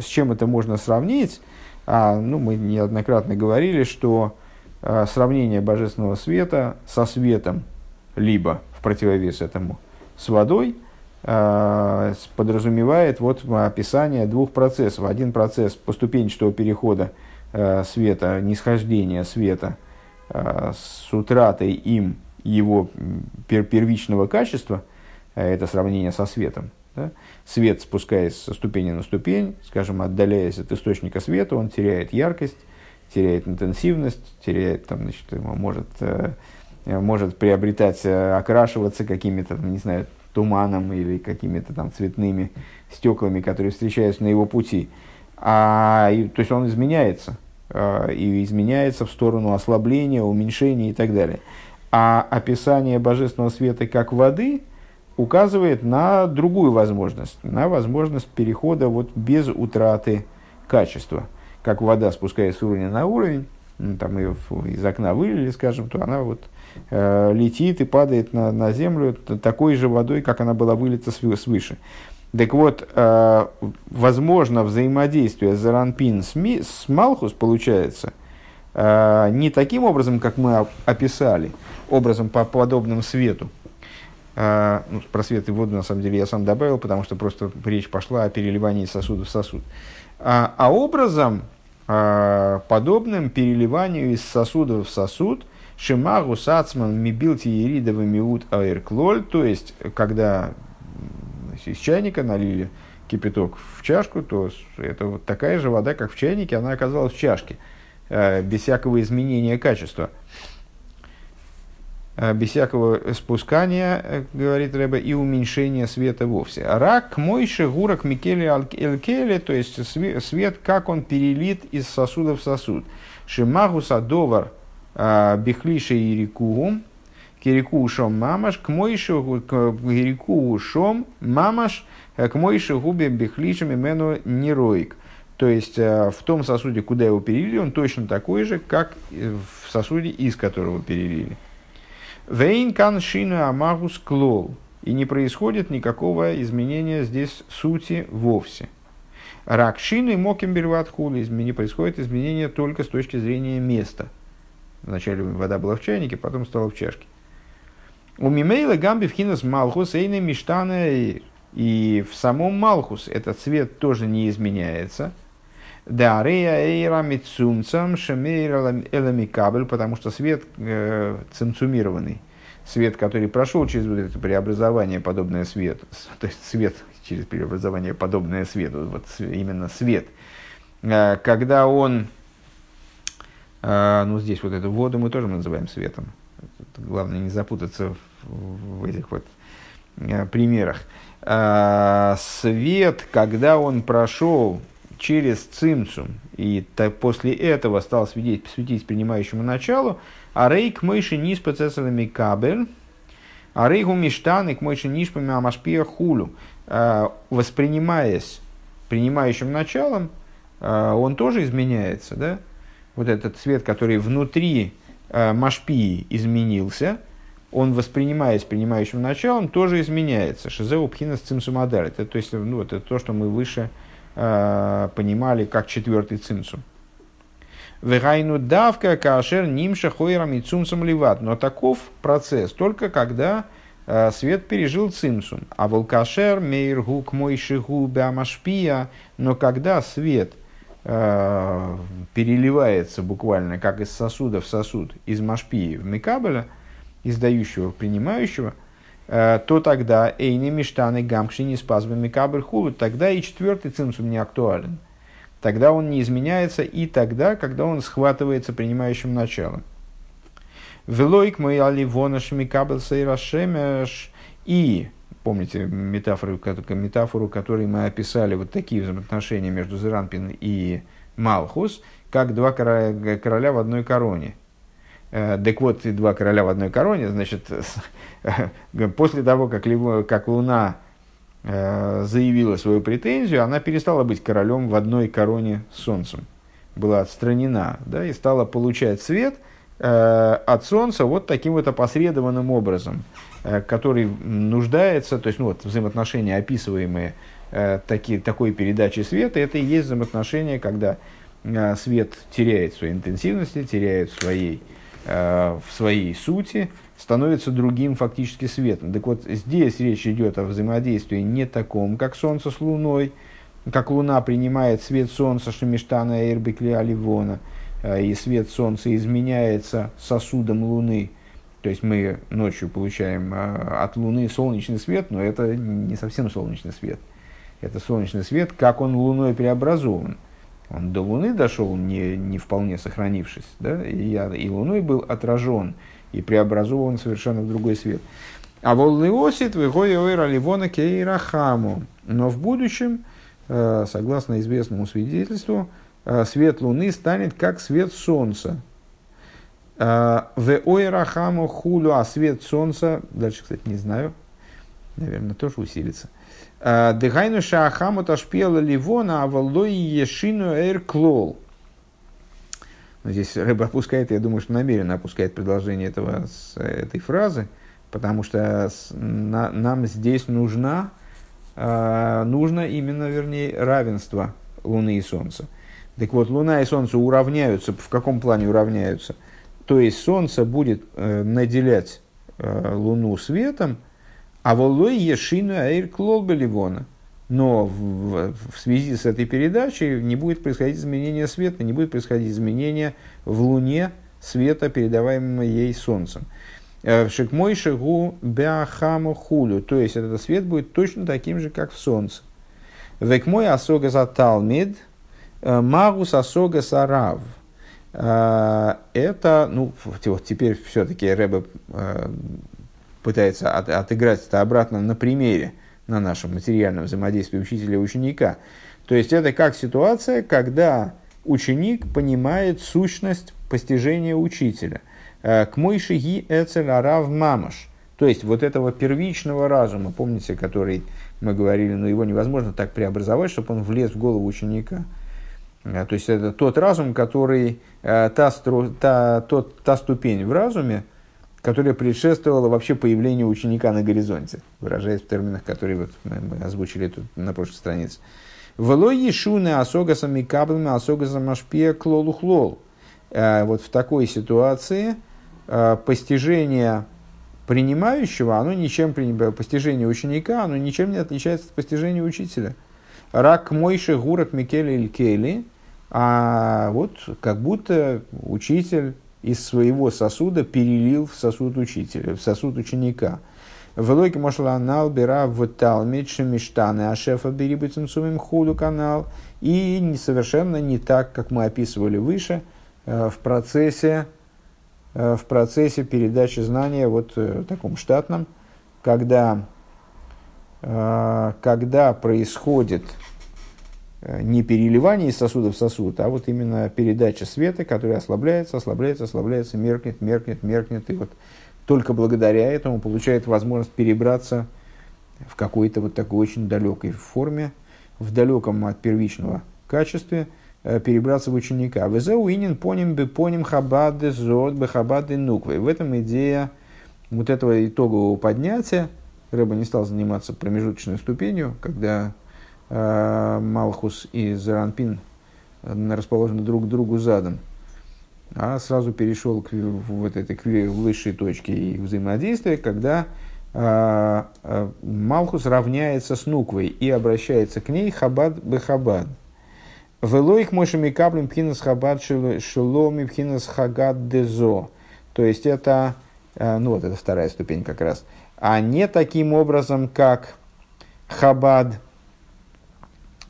с чем это можно сравнить? Ну, мы неоднократно говорили, что сравнение божественного света со светом, либо в противовес этому с водой, подразумевает вот описание двух процессов. Один процесс поступенчатого перехода света, нисхождения света с утратой им его первичного качества, это сравнение со светом. Да? Свет, спускаясь со ступени на ступень, скажем, отдаляясь от источника света, он теряет яркость, теряет интенсивность, теряет, там, значит, может приобретать, окрашиваться какими-то, не знаю, туманом или какими-то там цветными стеклами, которые встречаются на его пути. То есть он изменяется, и изменяется в сторону ослабления, уменьшения и так далее. А описание божественного света как воды указывает на другую возможность, на возможность перехода вот без утраты качества. как вода спускается с уровня на уровень, ну, там ее из окна вылили, скажем, то она вот летит и падает на землю такой же водой, как она была вылита свыше. Так вот, возможно, взаимодействие Заранпин с Малхус получается не таким образом, как мы описали, образом по подобному свету. Ну, про свет и воду, на самом деле, я сам добавил, потому что просто речь пошла о переливании сосуда в сосуд. А образом, подобным переливанию из сосуда в сосуд, Шимагу Сацман Мибилти Еридова Миут Аэрклоль, то есть, когда из чайника налили кипяток в чашку, то это вот такая же вода, как в чайнике, она оказалась в чашке, без всякого изменения качества, без всякого спускания, говорит Ребе, и уменьшения света вовсе. Рак мойши гурак микеле алькеле, то есть свет, как он перелит из сосуда в сосуд. Шимагу садовар бихлиша ирикуум. Кирикушом мамаш, к моишегу, кирикушом мамаш, к моишегубе бихлишем имену нероик. То есть в том сосуде, куда его перелили, он точно такой же, как в сосуде, из которого перелили. Вейн каншина амагус клол. И не происходит никакого изменения здесь сути вовсе. Ракшины мокемберватхулы, не происходит изменения только с точки зрения места. Вначале вода была в чайнике, потом стала в чашке. У мимейла гамби в хинас малхус эйны миштаны, и в самом малхус этот цвет тоже не изменяется. Да рея эйра мицумцам шемейра эламикабель, потому что свет цинцумированный, свет, который прошел через вот это преобразование подобное свету, то есть свет через преобразование подобное свету, вот именно свет, когда он, ну здесь вот эту воду мы тоже называем светом. Главное не запутаться в этих вот примерах. Свет, когда он прошел через цимцум, и после этого стал светить принимающему началу, а рейк мыши низ по цесарами кабель, а рейгу миштаны к мыши ниш по мамашпия хулю, воспринимаясь принимающим началом, он тоже изменяется, да? Вот этот свет, который внутри Машпии изменился, он, воспринимаясь принимающим началом, тоже изменяется. Шизеу пхинас цимсум адарит. То есть, ну, это то, что мы выше понимали, как четвертый цимсум. Вегайну давка кашер нимша хойрам и цимсум леват. Но таков процесс только когда свет пережил цимсум. А волкашер мейргу к мойшигу бя машпия. Но когда свет переливается буквально как из сосуда в сосуд, из машпии в микабеля, издающего в принимающего, то тогда эйни миштаны гамши не спазбы микабель хулу, тогда и четвертый цимсум не актуален. Тогда он не изменяется и тогда, когда он схватывается принимающим началом. Велойк мой аливонаш микабель сейрашемеш. И помните метафору, которой мы описали вот такие взаимоотношения между Зеранпин и Малхус, как два короля в одной короне. Так вот, и два короля в одной короне, значит, после того, как Луна заявила свою претензию, она перестала быть королем в одной короне с Солнцем. Была отстранена, да, и стала получать свет от Солнца вот таким вот опосредованным образом, который нуждается, то есть, ну, вот, взаимоотношения, описываемые такой передачей света, это и есть взаимоотношения, когда свет теряет своей интенсивности, теряет в своей сути, становится другим фактически светом. Так вот, здесь речь идет о взаимодействии не таком, как Солнце с Луной, как Луна принимает свет Солнца, Шемиштана Эрбекли Аливона, и свет Солнца изменяется сосудом Луны. То есть мы ночью получаем от Луны солнечный свет, но это не совсем солнечный свет. Это солнечный свет, как он Луной преобразован. Он до Луны дошел, не вполне сохранившись, да? И Луной был отражен и преобразован совершенно в другой свет. А воллиосит выгоевера ливона кейрахаму. Но в будущем, согласно известному свидетельству, свет Луны станет как свет Солнца. В ойрахаму хулю, а свет Солнца, дальше, кстати, не знаю, наверное, тоже усилится. Дыхайну шаахаму ташпела ливона, а воллой ешину эйр клол. Здесь Рэб опускает, я думаю, что намеренно опускает продолжение этой фразы, потому что нам здесь нужно именно равенство Луны и Солнца. Так вот, Луна и Солнце уравняются. В каком плане уравняются? То есть, Солнце будет наделять Луну светом, а волой ешину аир клол баливона. Но в связи с этой передачей не будет происходить изменение света, не будет происходить изменение в Луне света, передаваемого ей Солнцем. Шикмой шигу беахаму хулю. То есть, этот свет будет точно таким же, как в Солнце. Векмой асога за талмид, магус асога сарав. Это, вот теперь все-таки Ребе пытается отыграть это обратно на примере, на нашем материальном взаимодействии учителя и ученика. То есть, это как ситуация, когда ученик понимает сущность постижения учителя. К мойшиги эцель арав мамаш. То есть, вот этого первичного разума, помните, который мы говорили, но его невозможно так преобразовать, чтобы он влез в голову ученика. То есть, это тот разум, который, та ступень в разуме, которая предшествовала вообще появлению ученика на горизонте, выражаясь в терминах, которые вот мы озвучили тут на прошлой странице. «Вело ешуны асогасами каблами асогасам ашпия клолухлол». Вот в такой ситуации постижение принимающего, постижение ученика, оно ничем не отличается от постижения учителя. «Рак мойши гурак микели илькели». А вот как будто учитель из своего сосуда перелил в сосуд учителя, в сосуд ученика. Велойки мошланал бира в талмидше миштаны ашефа берибутим сумим худу канал. И совершенно не так, как мы описывали выше, в процессе передачи знания вот таком штатном, когда происходит не переливание из сосуда в сосуд, а вот именно передача света, который ослабляется, меркнет. И вот только благодаря этому получает возможность перебраться в какой-то вот такой очень далекой форме, в далеком от первичного качестве, перебраться в ученика. В этом идея вот этого итогового поднятия. Рэбе не стал заниматься промежуточной ступенью, когда Малхус и Заранпин расположены друг к другу задом, а сразу перешел к вот этой высшей точке их взаимодействия, когда Малхус равняется с Нуквой и обращается к ней хабад бе хабад. Велоих мошами каплем пхинас хабад шеломи пхинас хагад дезо. То есть это, это вторая ступень как раз. А не таким образом, как хабад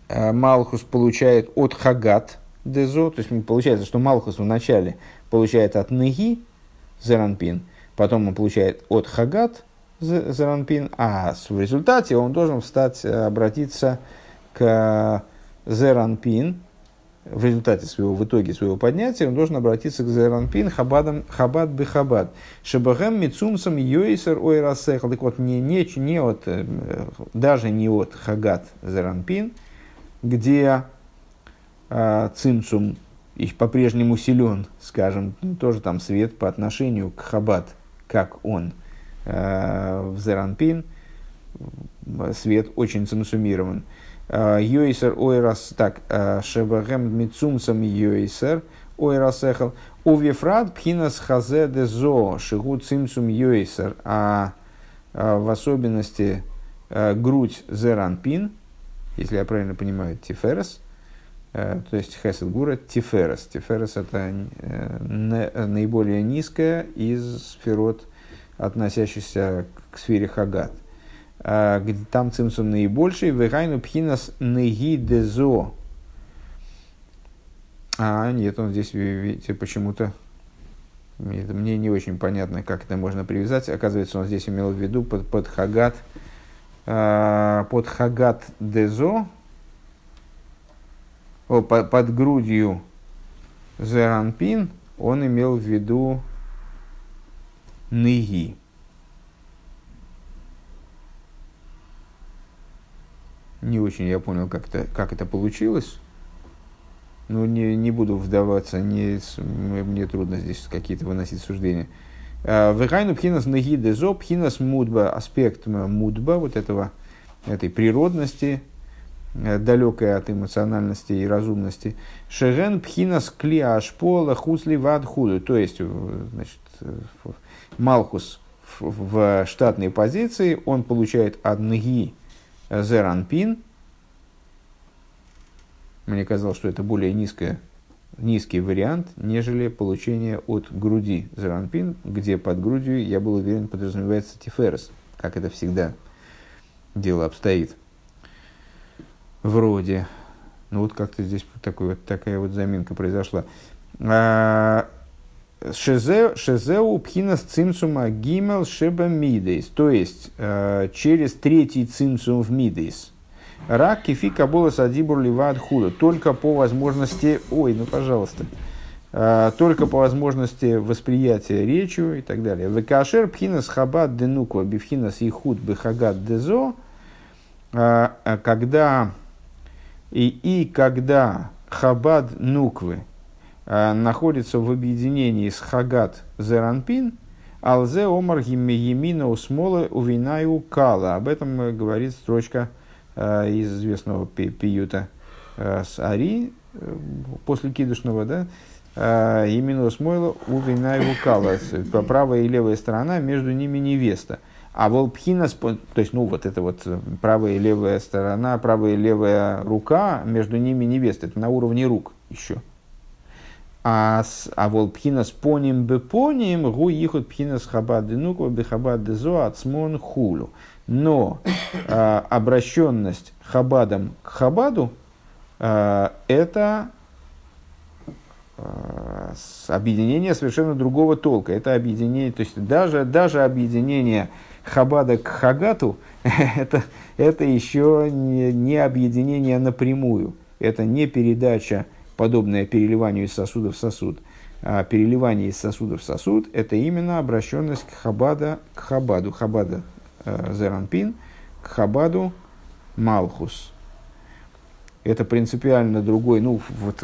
Малхус получает от хагат дезо, то есть получается, что Малхус вначале получает от неги Заранпин, потом он получает от хагат Заранпин, а в результате он должен обратиться к Заранпин, в результате в итоге своего поднятия он должен обратиться к Заранпин хабад бе хабад. Шебахэм мицумсам йойсер ойрасехл. Так вот, не от хагат Заранпин, где цимцум по-прежнему силен, скажем, тоже там свет по отношению к хабад, как он в Заранпин, свет очень цимцумирован. Йойсер ойрас, так, шебахэм митцумцам йойсер ойрасэхал, увефрат пхинас хазе дезо шигу цимцум йойсер, а в особенности грудь Заранпин, если я правильно понимаю, тиферес, то есть хесед гура тиферес. Тиферес – это наиболее низкая из сферот, относящихся к сфере хагат. Там цимцум наибольший. Вегайну пхинас неги дезо. А, нет, он здесь, видите, почему-то... Мне не очень понятно, как это можно привязать. Оказывается, он здесь имел в виду под хагат. Под хагат дезо, под грудью Заранпин, он имел в виду неги. Не очень я понял, как это получилось. Ну, не буду вдаваться, мне трудно здесь какие-то выносить суждения. Вегайну пхинас негиде зо, пхинас мудба, аспект мудба, вот этой природности, далекой от эмоциональности и разумности. Шеген пхинас клиашпола хусли вадхуду. То есть, значит, Малхус в штатной позиции, он получает от неги зеранпин. Мне казалось, что это более низкий вариант, нежели получение от груди зеранпин, где под грудью, я был уверен, подразумевается тиферес, как это всегда дело обстоит. Вроде. Ну вот как-то здесь такая вот заминка произошла. Шезеу пхинас цимсума гимел шеба мидейс. То есть, через третий цимсум в мидейс. Рак кефи кабола садибур ливад худа. Только по возможности... Ой, ну пожалуйста. Только по возможности восприятия речью и так далее. Векашер пхинас хабад денуква бифхинас ихуд бихагад дезо. Когда... И когда хабад нуквы находится в объединении с хагат зеранпин, алзе омар емина у смолы у вина и у кала. Об этом говорит строчка из известного пиюта с Ари, после кидушного, да? Емина у смолы у вина и у кала. Правая и левая сторона, между ними невеста. А волпхинас, то есть, ну, вот это вот правая и левая сторона, правая и левая рука, между ними невеста. Это на уровне рук еще. А волпхинас поним бы поним, гу ихут пхинас хабад денуква би хабад дезо ацмон хулю. Но обращенность хабадом к хабаду, это объединение совершенно другого толка. Это объединение, то есть даже объединение хабада к хагату, это еще не объединение напрямую. Это не передача, подобная переливанию из сосуда в сосуд. А переливание из сосуда в сосуд – это именно обращенность к хабаду. Хабада зеранпин, к хабаду малхус. Это принципиально другой, ну, вот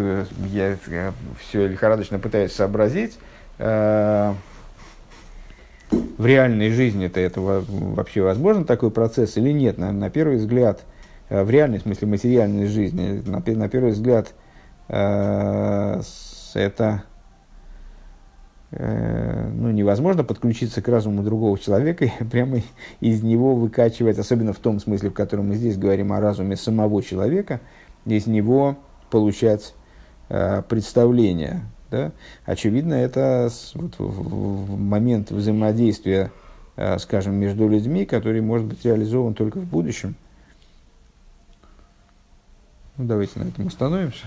я все лихорадочно пытаюсь сообразить. В реальной жизни-то это вообще возможно, такой процесс или нет? На первый взгляд, в реальной, в смысле материальной жизни, на первый взгляд, это ну, невозможно подключиться к разуму другого человека и прямо из него выкачивать, особенно в том смысле, в котором мы здесь говорим о разуме самого человека, из него получать представление. Да? Очевидно, это вот в момент взаимодействия, скажем, между людьми, который может быть реализован только в будущем. Ну, давайте на этом остановимся.